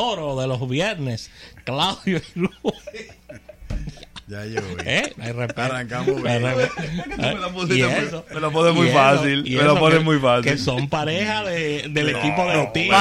Oro de los viernes, Claudio y Luis. Ya yo vi. Arrancamos bien. Me lo pone muy fácil. Me lo pone muy fácil. Que son pareja del equipo de Ortiz.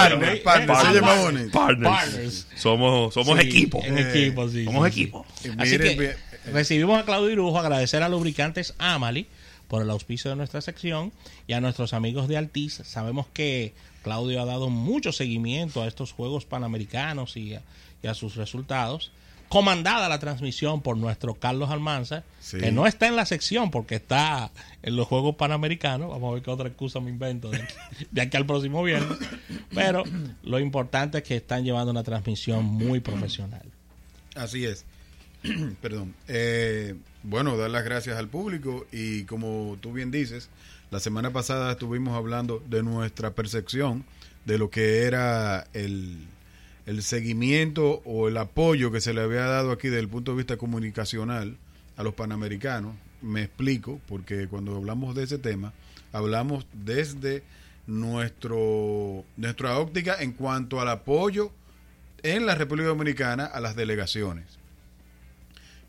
Partners. Somos equipo. Somos equipo. Así que recibimos a Claudio Irujo, agradecer a Lubricantes Amaly por el auspicio de nuestra sección y a nuestros amigos de Altis. Sabemos que Claudio ha dado mucho seguimiento a estos Juegos Panamericanos y a sus resultados. Comandada la transmisión por nuestro Carlos Almanza, sí, que no está en la sección porque está en los Juegos Panamericanos. Vamos a ver qué otra excusa me invento de aquí al próximo viernes. Pero lo importante es que están llevando una transmisión muy profesional. Así es. Perdón. Bueno, dar las gracias al público y como tú bien dices, la semana pasada estuvimos hablando de nuestra percepción de lo que era el seguimiento o el apoyo que se le había dado aquí desde el punto de vista comunicacional a los panamericanos. Me explico, porque cuando hablamos de ese tema, hablamos desde nuestra óptica en cuanto al apoyo en la República Dominicana a las delegaciones.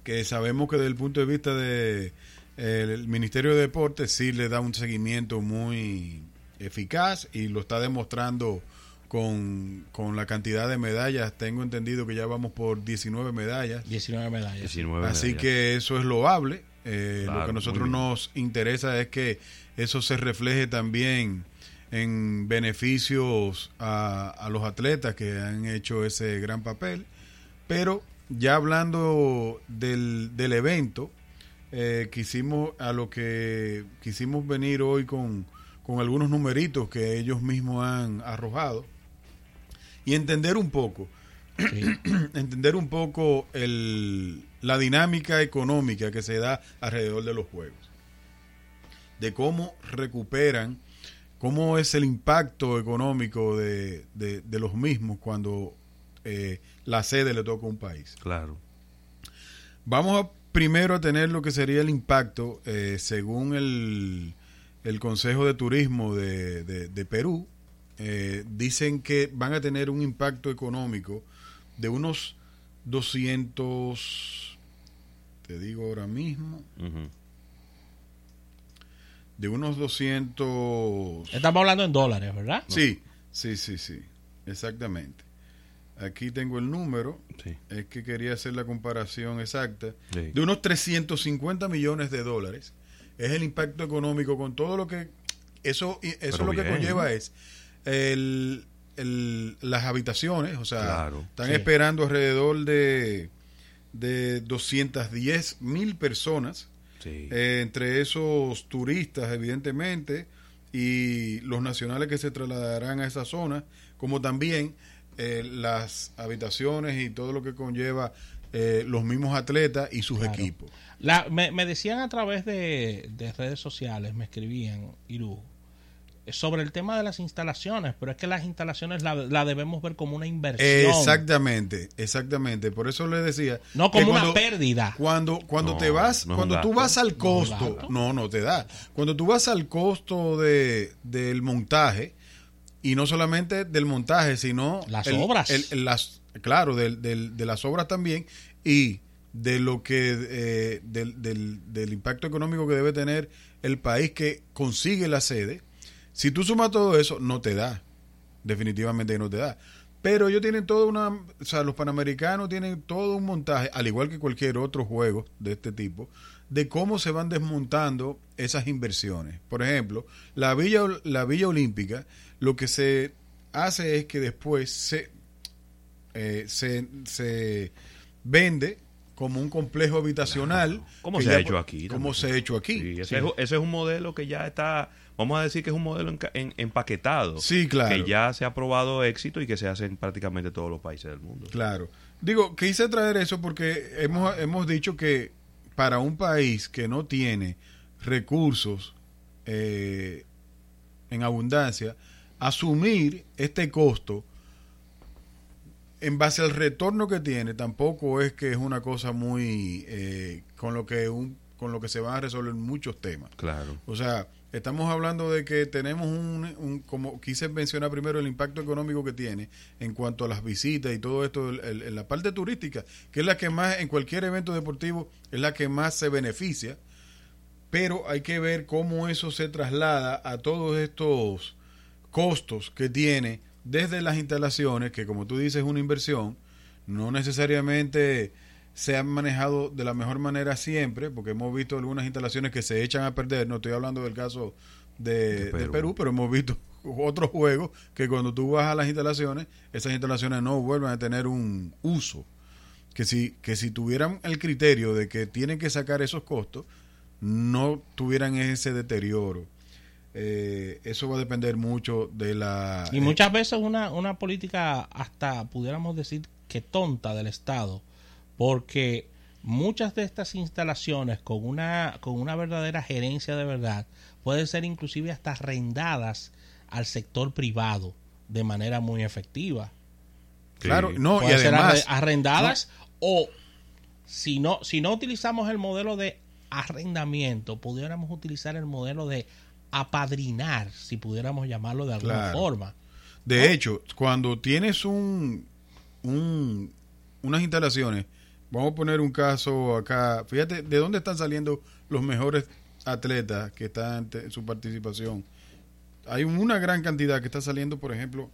Que sabemos que desde el punto de vista del Ministerio de Deportes sí le da un seguimiento muy eficaz y lo está demostrando con la cantidad de medallas. Tengo entendido que ya vamos por 19 medallas. 19 medallas. 19 medallas. Así que eso es loable. Claro, lo que a nosotros nos interesa es que eso se refleje también en beneficios a los atletas que han hecho ese gran papel. Pero ya hablando del evento, quisimos venir hoy con algunos numeritos que ellos mismos han arrojado. Y entender un poco la dinámica económica que se da alrededor de los juegos, de cómo recuperan, cómo es el impacto económico de los mismos cuando la sede le toca a un país. Claro. Vamos primero a tener lo que sería el impacto según el Consejo de Turismo de Perú. Dicen que van a tener un impacto económico de unos 200, te digo ahora mismo, uh-huh, de unos 200... Estamos hablando en dólares, ¿verdad? Sí, exactamente. Aquí tengo el número, sí, es que quería hacer la comparación exacta, sí, de unos 350 millones de dólares. Es el impacto económico con todo lo que... Eso lo que conlleva es las habitaciones, o sea, claro, están, sí, esperando alrededor de 210 mil personas, sí, entre esos turistas, evidentemente, y los nacionales que se trasladarán a esa zona, como también las habitaciones y todo lo que conlleva los mismos atletas y sus, claro, equipos. Me decían a través de redes sociales, me escribían, Irú, sobre el tema de las instalaciones, pero es que las instalaciones la debemos ver como una inversión. Exactamente. Por eso les decía. No como una pérdida. Cuando tú vas al costo del montaje, y no solamente del montaje, sino las obras. Claro, de las obras también y de lo que del impacto económico que debe tener el país que consigue la sede. Si tú sumas todo eso, no te da. Definitivamente no te da. Pero ellos tienen o sea, los panamericanos tienen todo un montaje, al igual que cualquier otro juego de este tipo, de cómo se van desmontando esas inversiones. Por ejemplo, la Villa Olímpica, lo que se hace es que después se vende como un complejo habitacional. Claro. ¿Cómo se ha hecho aquí? ¿Cómo se ha hecho aquí? Sí, ese es un modelo que ya está, vamos a decir que es un modelo empaquetado. Sí, claro. Que ya se ha probado éxito y que se hace en prácticamente todos los países del mundo. Claro. Digo, quise traer eso porque hemos dicho que para un país que no tiene recursos en abundancia, asumir este costo en base al retorno que tiene, tampoco es que es una cosa muy con lo que se van a resolver muchos temas. Claro. O sea, Estamos hablando de que tenemos como quise mencionar primero, el impacto económico que tiene en cuanto a las visitas y todo esto, la parte turística, que es la que más, en cualquier evento deportivo, es la que más se beneficia, pero hay que ver cómo eso se traslada a todos estos costos que tiene desde las instalaciones, que como tú dices es una inversión, no necesariamente se han manejado de la mejor manera siempre, porque hemos visto algunas instalaciones que se echan a perder. No estoy hablando del caso de Perú, pero hemos visto otros juegos que cuando tú vas a las instalaciones, esas instalaciones no vuelven a tener un uso. Que si tuvieran el criterio de que tienen que sacar esos costos, no tuvieran ese deterioro. Eso va a depender mucho de la... Y muchas veces una política hasta pudiéramos decir que tonta del Estado, porque muchas de estas instalaciones con una verdadera gerencia de verdad pueden ser inclusive hasta arrendadas al sector privado de manera muy efectiva. Claro, no, pueden y además ser arrendadas, ¿no? O si no utilizamos el modelo de arrendamiento, pudiéramos utilizar el modelo de apadrinar, si pudiéramos llamarlo de alguna forma. De hecho, cuando tienes unas instalaciones, vamos a poner un caso acá. Fíjate de dónde están saliendo los mejores atletas que están en su participación. Hay una gran cantidad que está saliendo, por ejemplo,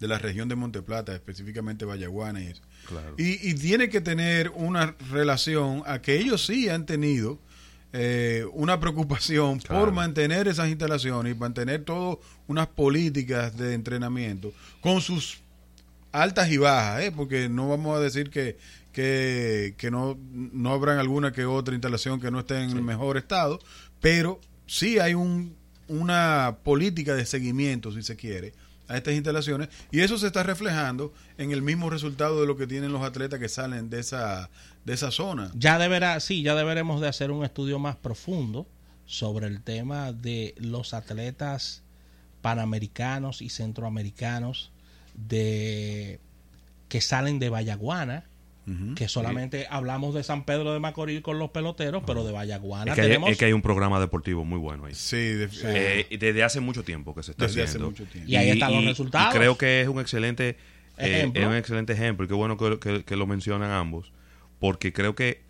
de la región de Monteplata, específicamente Bayaguana y eso. Claro. Y tiene que tener una relación a que ellos sí han tenido una preocupación por mantener esas instalaciones y mantener todas unas políticas de entrenamiento con sus altas y bajas, porque no vamos a decir que no habrán alguna que otra instalación que no esté en el mejor estado, pero sí hay una política de seguimiento, si se quiere, a estas instalaciones, y eso se está reflejando en el mismo resultado de lo que tienen los atletas que salen de esa zona. Ya deberemos de hacer un estudio más profundo sobre el tema de los atletas panamericanos y centroamericanos que salen de Bayaguana, que solamente hablamos de San Pedro de Macorís con los peloteros, pero de Bayaguana es que hay un programa deportivo muy bueno ahí. Sí, desde hace mucho tiempo que se está haciendo. Y ahí están los resultados. Y creo que es un excelente ejemplo. Y qué bueno que lo mencionan ambos, porque creo que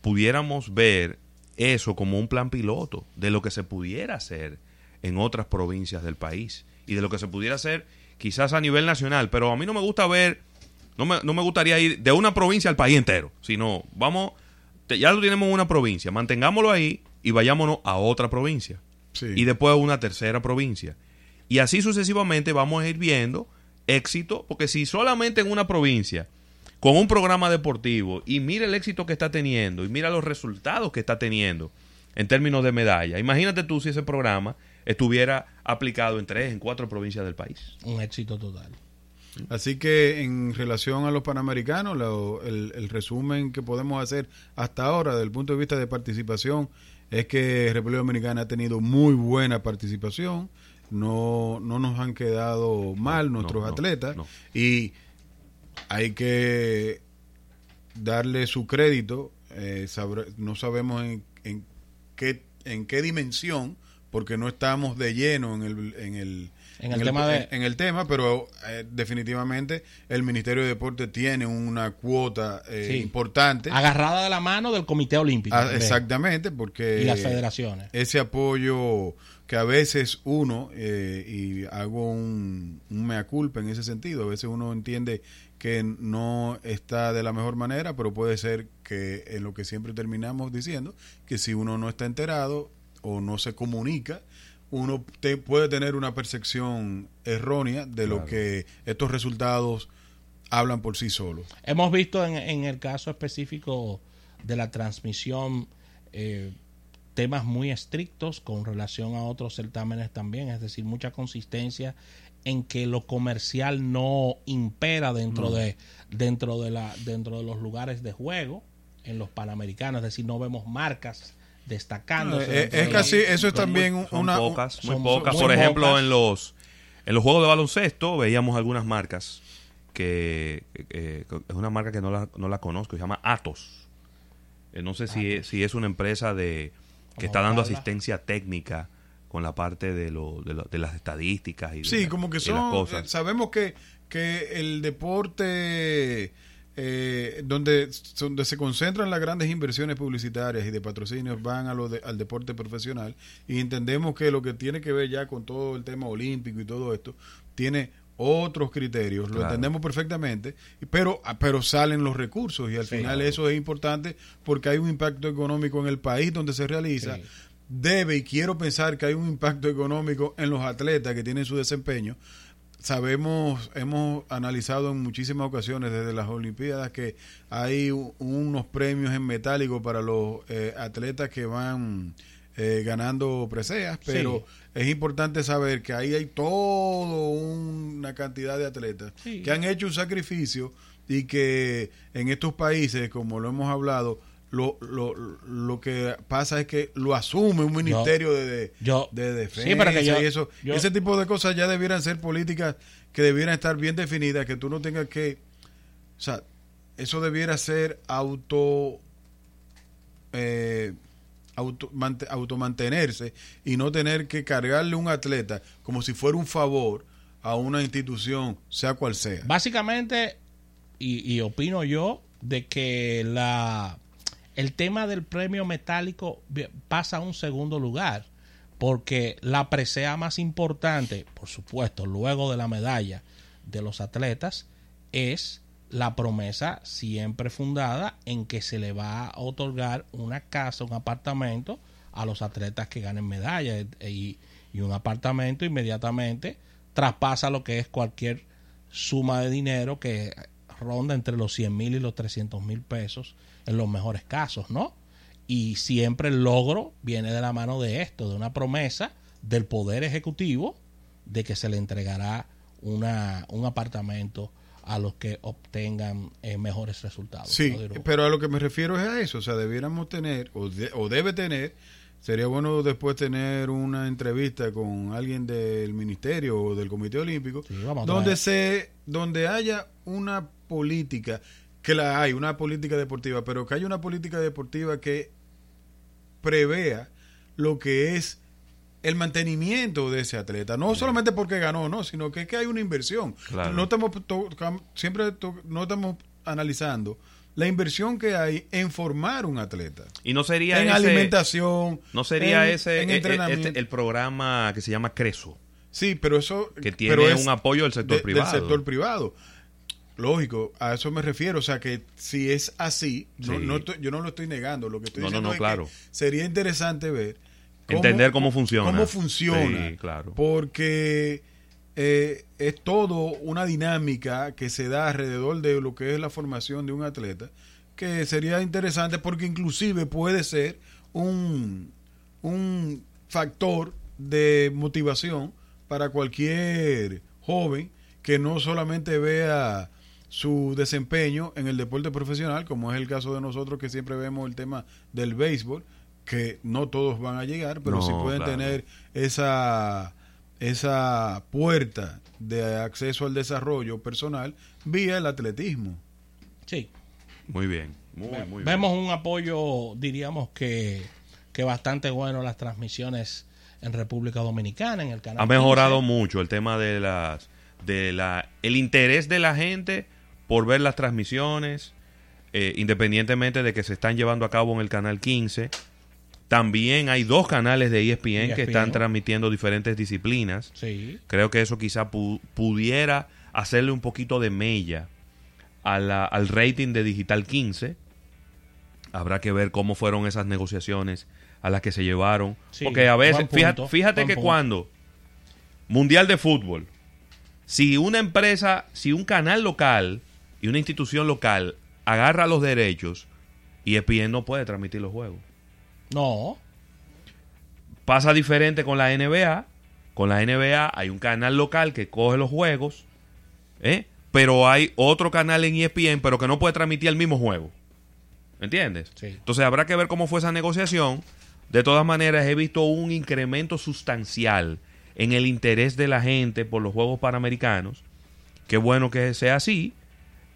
pudiéramos ver eso como un plan piloto de lo que se pudiera hacer en otras provincias del país y de lo que se pudiera hacer quizás a nivel nacional, pero a mí no me gusta ver, no me gustaría ir de una provincia al país entero, sino ya lo tenemos en una provincia, mantengámoslo ahí y vayámonos a otra provincia, y después a una tercera provincia, y así sucesivamente vamos a ir viendo éxito, porque si solamente en una provincia, con un programa deportivo, y mira el éxito que está teniendo, y mira los resultados que está teniendo en términos de medalla, imagínate tú si ese programa estuviera aplicado en 3, en 4 provincias del país. Un éxito total. Así que en relación a los panamericanos, el resumen que podemos hacer hasta ahora desde el punto de vista de participación es que República Dominicana ha tenido muy buena participación, no nos han quedado mal nuestros atletas, y hay que darle su crédito, no sabemos en qué dimensión, porque no estamos de lleno en el tema, pero definitivamente el Ministerio de Deportes tiene una cuota importante. Agarrada de la mano del Comité Olímpico. Exactamente, porque... Y las federaciones. Ese apoyo que a veces uno, y hago un mea culpa en ese sentido, a veces uno entiende que no está de la mejor manera, pero puede ser que en lo que siempre terminamos diciendo, que si uno no está enterado o no se comunica, uno puede tener una percepción errónea de lo que estos resultados hablan por sí solos. Hemos visto en el caso específico de la transmisión temas muy estrictos con relación a otros certámenes también, es decir, mucha consistencia en que lo comercial no impera dentro de los lugares de juego en los Panamericanos, es decir, no vemos marcas destacándose. Es casi, eso es también son muy pocas. Por ejemplo, pocas. En los juegos de baloncesto veíamos algunas marcas que es una marca que no la conozco, se llama Atos. No sé si es una empresa que está dando asistencia técnica con la parte de las estadísticas y sí, como que son cosas. Sabemos que el deporte donde se concentran las grandes inversiones publicitarias y de patrocinios van a al deporte profesional, y entendemos que lo que tiene que ver ya con todo el tema olímpico y todo esto tiene otros criterios, claro. Lo entendemos perfectamente, pero salen los recursos y al final claro. Eso es importante porque hay un impacto económico en el país donde se realiza. Sí. Debe y quiero pensar que hay un impacto económico en los atletas que tienen su desempeño. Sabemos, hemos analizado en muchísimas ocasiones desde las Olimpiadas que hay unos premios en metálico para los atletas que van ganando preseas, pero sí. Es importante saber que ahí hay toda una cantidad de atletas sí. que han hecho un sacrificio y que en estos países, como lo hemos hablado, lo que pasa es que lo asume un ministerio de defensa sí, para que y eso. Ese tipo de cosas ya debieran ser políticas que debieran estar bien definidas, que tú no tengas que... O sea, eso debiera ser automantenerse y no tener que cargarle un atleta como si fuera un favor a una institución, sea cual sea. Básicamente, y opino yo, de que el tema del premio metálico pasa a un segundo lugar, porque la presea más importante, por supuesto, luego de la medalla de los atletas, es la promesa siempre fundada en que se le va a otorgar una casa, un apartamento a los atletas que ganen medallas, y un apartamento inmediatamente traspasa lo que es cualquier suma de dinero que ronda entre los 100,000 y los 300,000 pesos en los mejores casos, ¿no? Y siempre el logro viene de la mano de esto, de una promesa del Poder Ejecutivo de que se le entregará un apartamento a los que obtengan mejores resultados. Sí, ¿no? Pero a lo que me refiero es a eso, o sea, debiéramos tener, o debe tener, sería bueno después tener una entrevista con alguien del Ministerio o del Comité Olímpico, sí, donde haya una política, que la hay, una política deportiva, pero que haya una política deportiva que prevea lo que es el mantenimiento de ese atleta, no sí. solamente porque ganó, no, sino que es que hay una inversión. Claro. No estamos no estamos analizando la inversión que hay en formar un atleta. Y no sería en alimentación, no sería en entrenamiento. El programa que se llama Creso. Sí, pero eso que tiene un apoyo del sector privado. Del sector privado. Lógico, a eso me refiero, o sea que si es así, sí. Yo no lo estoy negando, lo que estoy diciendo es claro. Que sería interesante ver entender cómo funciona. Cómo funciona, sí, claro. Porque es todo una dinámica que se da alrededor de lo que es la formación de un atleta, que sería interesante porque inclusive puede ser un factor de motivación para cualquier joven que no solamente vea su desempeño en el deporte profesional, como es el caso de nosotros que siempre vemos el tema del béisbol, que no todos van a llegar, pero no, sí pueden claro. tener esa puerta de acceso al desarrollo personal vía el atletismo. Sí. Muy bien. Muy vemos bien. Un apoyo, diríamos que bastante bueno las transmisiones en República Dominicana, en el canal. Ha mejorado 15. Mucho el tema de el interés de la gente por ver las transmisiones, independientemente de que se están llevando a cabo en el Canal 15. También hay 2 canales de ESPN que están transmitiendo diferentes disciplinas. Sí. Creo que eso quizá pudiera hacerle un poquito de mella al rating de Digital 15. Habrá que ver cómo fueron esas negociaciones a las que se llevaron. Sí, porque a veces, fíjate que punto. Cuando Mundial de Fútbol, si un canal local y una institución local agarra los derechos, ESPN no puede transmitir los juegos. No. Pasa diferente con la NBA. Con la NBA hay un canal local que coge los juegos, pero hay otro canal en ESPN, pero que no puede transmitir el mismo juego. ¿Entiendes? Sí. Entonces habrá que ver cómo fue esa negociación. De todas maneras, he visto un incremento sustancial en el interés de la gente por los Juegos Panamericanos. Qué bueno que sea así,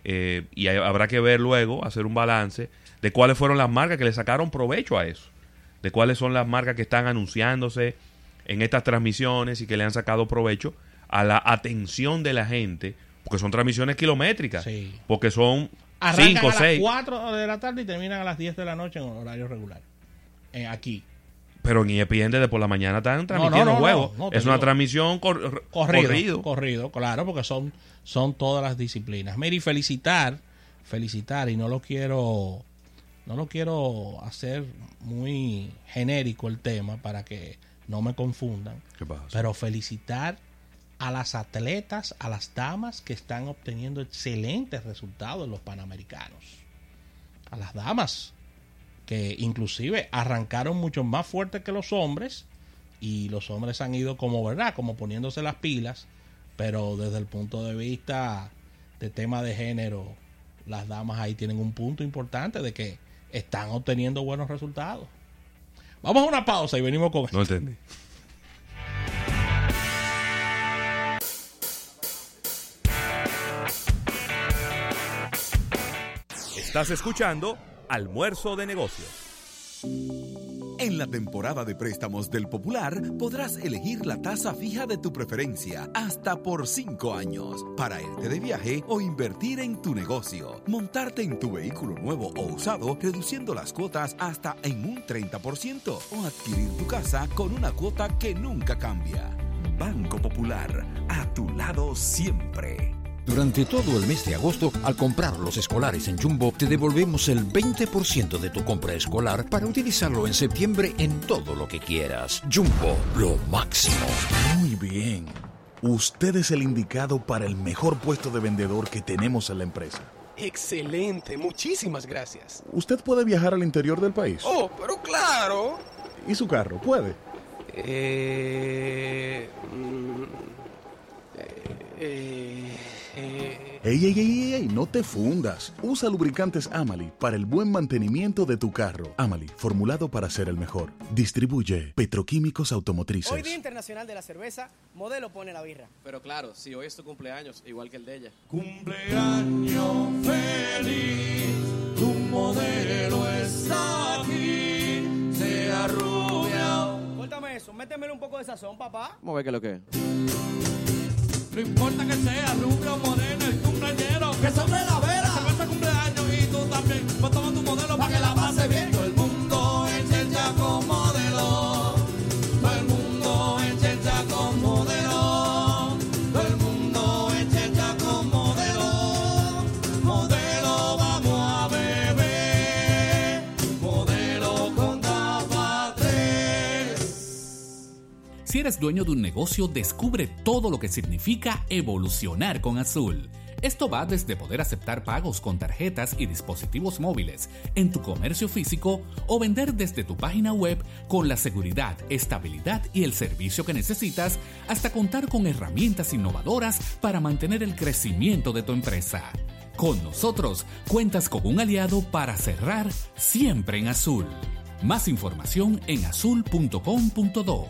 y habrá que ver luego, hacer un balance de cuáles fueron las marcas que le sacaron provecho a eso, de cuáles son las marcas que están anunciándose en estas transmisiones y que le han sacado provecho a la atención de la gente, porque son transmisiones kilométricas, sí, porque son 5 o 6. Arrancan a las 4 de la tarde y terminan a las 10 de la noche en horario regular, aquí. Pero en ESPN desde por la mañana están transmitiendo juegos. No, es una transmisión corrido, claro, porque son todas las disciplinas. Mira, y felicitar, y no lo quiero hacer muy genérico el tema para que no me confundan. ¿Qué pasa? Pero felicitar a las atletas, a las damas que están obteniendo excelentes resultados en los Panamericanos. A las damas que inclusive arrancaron mucho más fuerte que los hombres, y los hombres han ido como poniéndose las pilas, pero desde el punto de vista de tema de género, las damas ahí tienen un punto importante de que están obteniendo buenos resultados. Vamos a una pausa y venimos con esto. No entendí. Estás escuchando Almuerzo de Negocios. En la temporada de préstamos del Popular podrás elegir la tasa fija de tu preferencia hasta por 5 años para irte de viaje o invertir en tu negocio, montarte en tu vehículo nuevo o usado reduciendo las cuotas hasta en un 30% o adquirir tu casa con una cuota que nunca cambia. Banco Popular, a tu lado siempre. Durante todo el mes de agosto, al comprar los escolares en Jumbo, te devolvemos el 20% de tu compra escolar para utilizarlo en septiembre en todo lo que quieras. Jumbo, lo máximo. Muy bien. Usted es el indicado para el mejor puesto de vendedor que tenemos en la empresa. Excelente, muchísimas gracias. ¿Usted puede viajar al interior del país? Oh, pero claro. ¿Y su carro? ¿Puede? Ey, no te fundas. Usa lubricantes Amaly para el buen mantenimiento de tu carro. Amaly, formulado para ser el mejor. Distribuye Petroquímicos Automotrices. Hoy Día Internacional de la Cerveza, Modelo pone la birra. Pero claro, si hoy es tu cumpleaños, igual que el de ella. Cumpleaños feliz, tu Modelo está aquí, se arrubia. Córtame eso, métemelo un poco de sazón, papá. Vamos a ver qué es lo que es. No importa que sea rubio o moreno, el cumpleañero que sobre la vera. Se pasa cumpleaños y tú también. Pues toma tu Modelo para que la pase bien. Todo el mundo enchercha con Modelo. Todo el mundo enchercha con Modelo. Todo el mundo enchercha con Modelo. Modelo, vamos a beber. Modelo con tapa 3. Si eres dueño de un negocio, descubre todo lo que significa evolucionar con Azul. Esto va desde poder aceptar pagos con tarjetas y dispositivos móviles en tu comercio físico o vender desde tu página web con la seguridad, estabilidad y el servicio que necesitas, hasta contar con herramientas innovadoras para mantener el crecimiento de tu empresa. Con nosotros cuentas con un aliado para cerrar siempre en Azul. Más información en azul.com.do.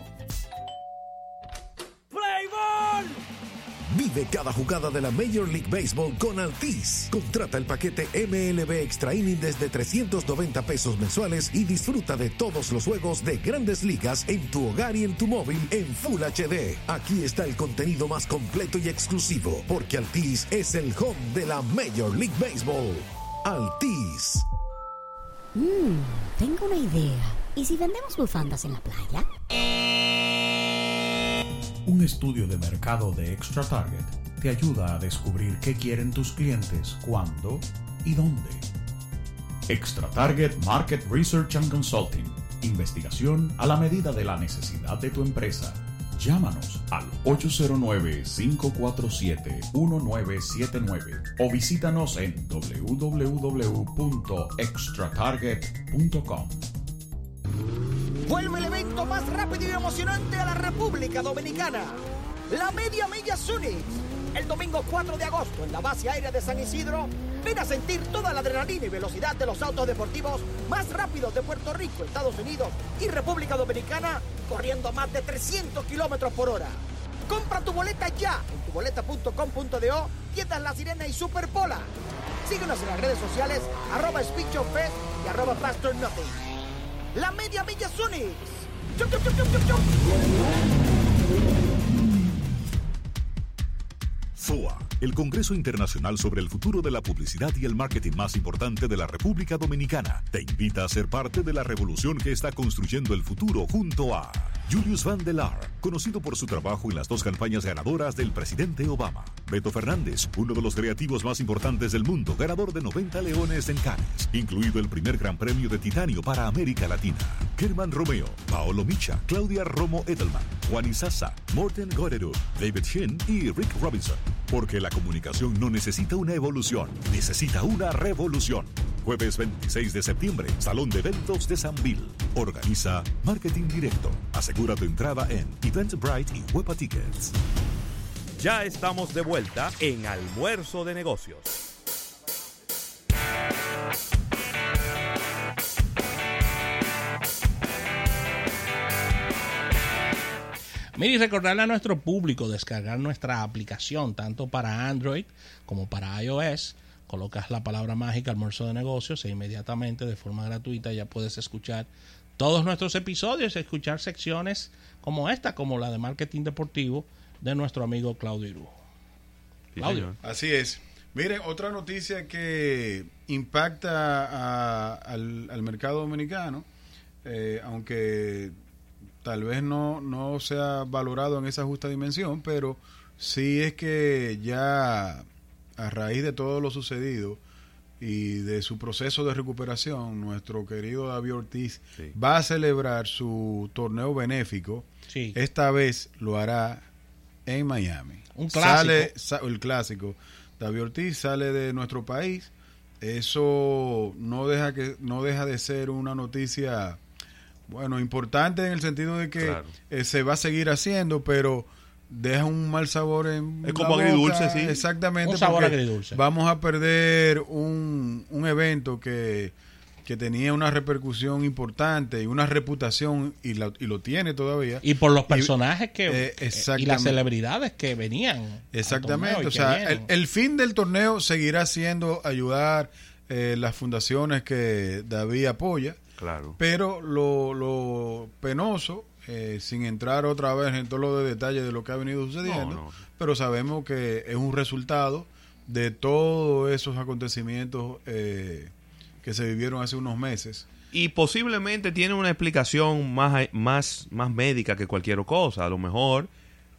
Vive cada jugada de la Major League Baseball con Altis. Contrata el paquete MLB Extra Inning desde $390 mensuales y disfruta de todos los juegos de Grandes Ligas en tu hogar y en tu móvil en Full HD. Aquí está el contenido más completo y exclusivo, porque Altis es el home de la Major League Baseball. Altis. Tengo una idea. ¿Y si vendemos bufandas en la playa? Un estudio de mercado de Extra Target te ayuda a descubrir qué quieren tus clientes, cuándo y dónde. Extra Target Market Research and Consulting. Investigación a la medida de la necesidad de tu empresa. Llámanos al 809-547-1979 o visítanos en www.extratarget.com. Vuelve el evento más rápido y emocionante a la República Dominicana. La Media Milla Zunix. El domingo 4 de agosto en la base aérea de San Isidro, ven a sentir toda la adrenalina y velocidad de los autos deportivos más rápidos de Puerto Rico, Estados Unidos y República Dominicana, corriendo más de 300 kilómetros por hora. Compra tu boleta ya en tuboleta.com.do, Tiendas La Sirena y Superpola. Síguenos en las redes sociales @SpeechOfFest y @PastorNothing. La Media Milla Zunix, FOA, el Congreso Internacional sobre el Futuro de la Publicidad y el Marketing más importante de la República Dominicana, te invita a ser parte de la revolución que está construyendo el futuro junto a Julius Van De Laar, conocido por su trabajo en las dos campañas ganadoras del presidente Obama. Beto Fernández, uno de los creativos más importantes del mundo, ganador de 90 leones en Cannes, incluido el primer Gran Premio de Titanio para América Latina. Kerman Romeo, Paolo Micha, Claudia Romo Edelman, Juan Isaza, Morten Goderu, David Shin y Rick Robinson. Porque la comunicación no necesita una evolución, necesita una revolución. Jueves 26 de septiembre, Salón de Eventos de Sanville. Organiza Marketing Directo. Asegura tu entrada en Eventbrite y Huepa Tickets. Ya estamos de vuelta en Almuerzo de Negocios. Mira, y recordarle a nuestro público descargar nuestra aplicación tanto para Android como para iOS. Colocas la palabra mágica Almuerzo de Negocios e inmediatamente de forma gratuita ya puedes escuchar todos nuestros episodios, escuchar secciones como esta, como la de Marketing Deportivo de nuestro amigo Claudio Irujo. Claudio. Así es. Miren, otra noticia que impacta al mercado dominicano, aunque tal vez no sea valorado en esa justa dimensión, pero sí es que ya a raíz de todo lo sucedido y de su proceso de recuperación, nuestro querido David Ortiz va a celebrar su torneo benéfico. Sí. Esta vez lo hará en Miami. Un clásico. El clásico. David Ortiz sale de nuestro país. Eso no deja de ser una noticia, bueno, importante en el sentido de que se va a seguir haciendo, pero deja un mal sabor en es como agridulce, sí. Exactamente. Un sabor agridulce. Vamos a perder un evento que tenía una repercusión importante y una reputación, y lo tiene todavía. Y por los personajes y las celebridades que venían. Exactamente. O sea, el fin del torneo seguirá siendo ayudar las fundaciones que David apoya. Claro. Pero lo penoso, sin entrar otra vez en todos los detalles de lo que ha venido sucediendo, pero sabemos que es un resultado de todos esos acontecimientos que se vivieron hace unos meses. Y posiblemente tiene una explicación más médica que cualquier cosa. A lo mejor,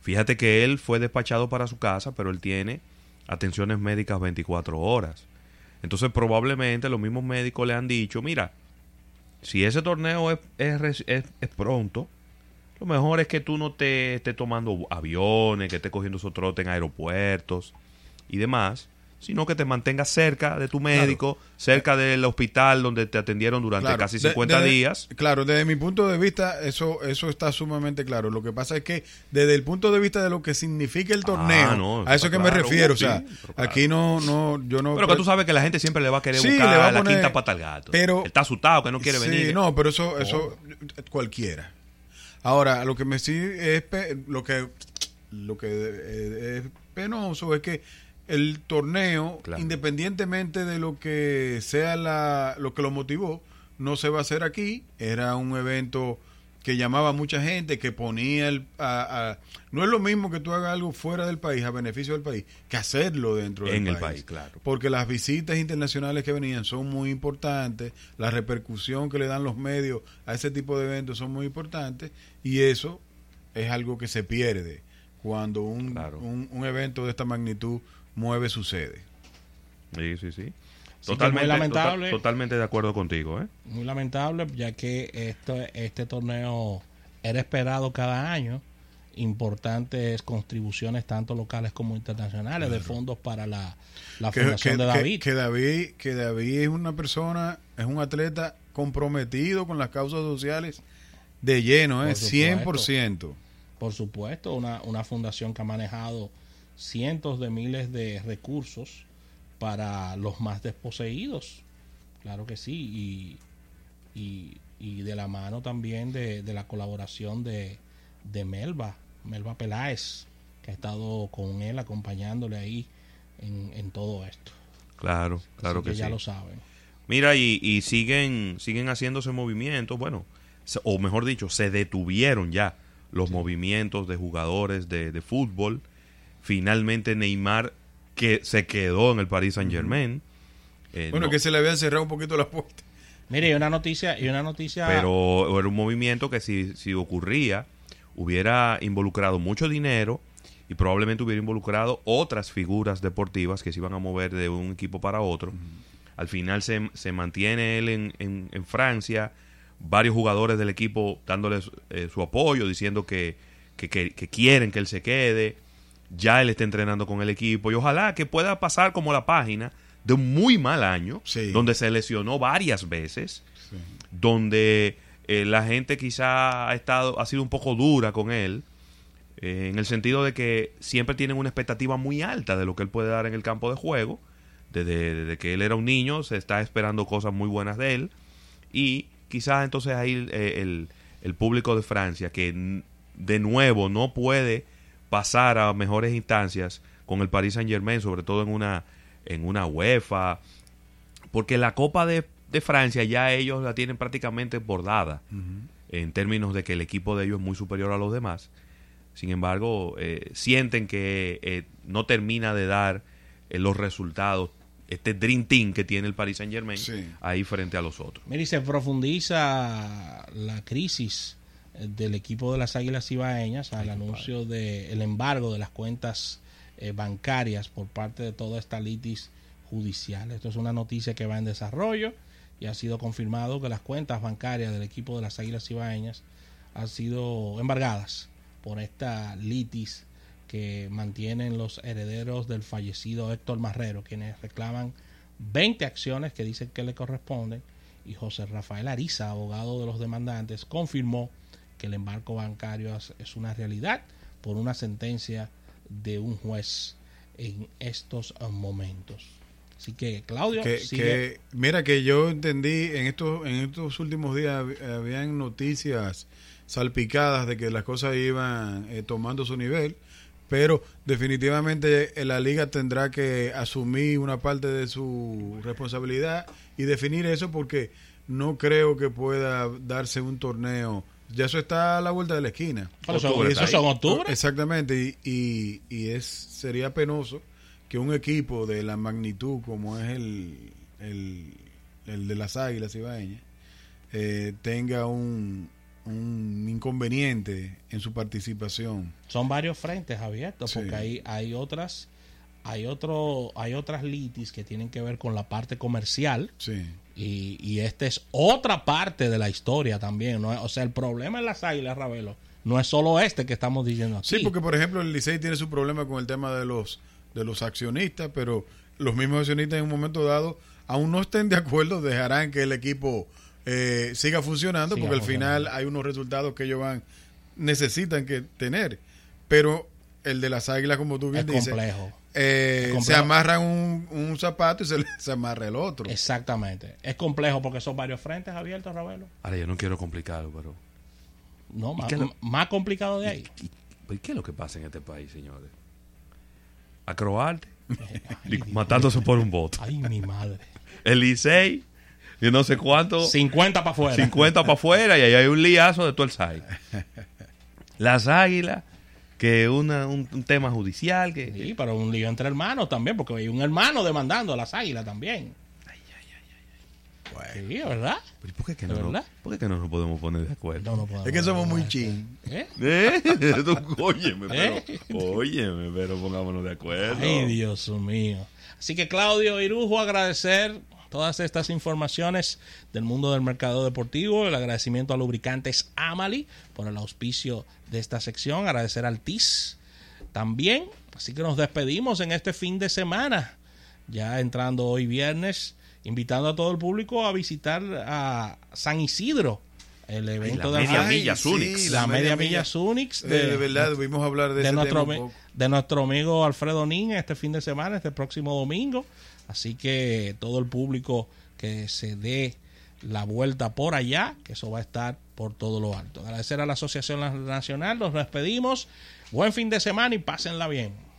fíjate que él fue despachado para su casa, pero él tiene atenciones médicas 24 horas. Entonces probablemente los mismos médicos le han dicho, mira, si ese torneo es pronto, lo mejor es que tú no te estés tomando aviones, que estés cogiendo su trote en aeropuertos y demás, sino que te mantengas cerca de tu médico, cerca del hospital donde te atendieron durante casi 50 días. Claro, desde mi punto de vista, eso está sumamente claro. Lo que pasa es que desde el punto de vista de lo que significa el torneo, a eso que me refiero, sí, o sea, aquí yo no... Pero que tú sabes que la gente siempre le va a querer buscar a la quinta pata al gato. Pero está asustado, que no quiere venir. Sí, no, pero eso cualquiera. Ahora, lo que me sí es... Lo que es penoso es que el torneo, independientemente de lo que sea lo que lo motivó, no se va a hacer aquí. Era un evento que llamaba a mucha gente, que ponía no es lo mismo que tú hagas algo fuera del país, a beneficio del país, que hacerlo dentro del país. En el país, claro. Porque las visitas internacionales que venían son muy importantes, la repercusión que le dan los medios a ese tipo de eventos son muy importantes, y eso es algo que se pierde cuando un evento de esta magnitud mueve su sede. Sí. Totalmente, lamentable, totalmente de acuerdo contigo. Muy lamentable, ya que este torneo era esperado cada año. Importantes contribuciones tanto locales como internacionales, de fondos para la fundación de David. Que David es una persona, es un atleta comprometido con las causas sociales de lleno, 100%. Por supuesto, una fundación que ha manejado cientos de miles de recursos para los más desposeídos, claro que sí, y de la mano también de la colaboración de Melba Peláez, que ha estado con él acompañándole ahí en todo esto. Claro que sí. Ya lo saben. Mira, y siguen haciéndose movimientos. Bueno, o mejor dicho, se detuvieron ya los movimientos de jugadores de fútbol. Finalmente Neymar, que se quedó en el Paris Saint-Germain. Bueno, no, que se le habían cerrado un poquito las puertas. Mire, una noticia... Pero era un movimiento que si ocurría, hubiera involucrado mucho dinero y probablemente hubiera involucrado otras figuras deportivas que se iban a mover de un equipo para otro. Uh-huh. Al final se mantiene él en Francia, varios jugadores del equipo dándoles su apoyo, diciendo que quieren que él se quede. Ya él está entrenando con el equipo y ojalá que pueda pasar como la página de un muy mal año, sí, donde se lesionó varias veces, sí, donde la gente quizá ha sido un poco dura con él, en el sentido de que siempre tienen una expectativa muy alta de lo que él puede dar en el campo de juego. Desde que él era un niño se está esperando cosas muy buenas de él, y quizás entonces ahí el público de Francia, que de nuevo no puede pasar a mejores instancias con el Paris Saint-Germain, sobre todo en una UEFA, porque la Copa de Francia ya ellos la tienen prácticamente bordada, uh-huh, en términos de que el equipo de ellos es muy superior a los demás. Sin embargo, sienten que no termina de dar los resultados, este Dream Team que tiene el Paris Saint-Germain, sí, ahí frente a los otros. Mire, se profundiza la crisis del equipo de las Águilas Cibaeñas al anuncio del embargo de las cuentas bancarias por parte de toda esta litis judicial. Esto es una noticia que va en desarrollo y ha sido confirmado que las cuentas bancarias del equipo de las Águilas Cibaeñas han sido embargadas por esta litis que mantienen los herederos del fallecido Héctor Marrero, quienes reclaman 20 acciones que dicen que le corresponden, y José Rafael Ariza, abogado de los demandantes, confirmó que el embargo bancario es una realidad por una sentencia de un juez en estos momentos. Así que, Claudio, sigue. Mira, que yo entendí en estos últimos días habían noticias salpicadas de que las cosas iban tomando su nivel, pero definitivamente la liga tendrá que asumir una parte de su responsabilidad y definir eso, porque no creo que pueda darse un torneo. Ya eso está a la vuelta de la esquina. Eso son octubre. Exactamente, y sería penoso que un equipo de la magnitud como es el de las Águilas Cibaeñas tenga un inconveniente en su participación. Son varios frentes abiertos, sí, porque hay otras litis que tienen que ver con la parte comercial, sí, y esta es otra parte de la historia también, ¿no? O sea, el problema en las Águilas, Ravelo, no es solo este que estamos diciendo aquí. Sí, porque por ejemplo el Licey tiene su problema con el tema de los accionistas, pero los mismos accionistas en un momento dado, aún no estén de acuerdo, dejarán que el equipo siga funcionando, porque al final hay unos resultados que ellos necesitan que tener, pero el de las Águilas, como tú bien dices, se amarran un zapato y se amarra el otro. Exactamente. Es complejo porque son varios frentes abiertos, Ravelo. Ahora, yo no quiero complicarlo, pero... No, más complicado de ahí. ¿Y qué es lo que pasa en este país, señores? Acroarte, matándose por un voto. Ay, mi madre. El Licey, yo no sé cuánto... 50 para afuera. 50 para afuera, y ahí hay un liazo de todo el side. Las Águilas... que un tema judicial que... Sí, pero un lío entre hermanos también, porque hay un hermano demandando a las Águilas también. Bueno, sí, ¿verdad? Pero ¿por qué no nos podemos poner de acuerdo? No es que somos muy chin. Óyeme, pero pongámonos de acuerdo. Ay, Dios mío. Así que, Claudio Irujo, agradecer todas estas informaciones del mundo del mercado deportivo. El agradecimiento a Lubricantes Amaly por el auspicio de esta sección. Agradecer a Altis también. Así que nos despedimos en este fin de semana, ya entrando hoy viernes, invitando a todo el público a visitar a San Isidro, el evento de Media Milla Zunix. Sí, la Media Milla Zunix. De verdad, vimos hablar de ese nuestro tema de nuestro amigo Alfredo Nin este fin de semana, este próximo domingo. Así que todo el público que se dé la vuelta por allá, que eso va a estar por todo lo alto. Agradecer a la Asociación Nacional, nos despedimos. Buen fin de semana y pásenla bien.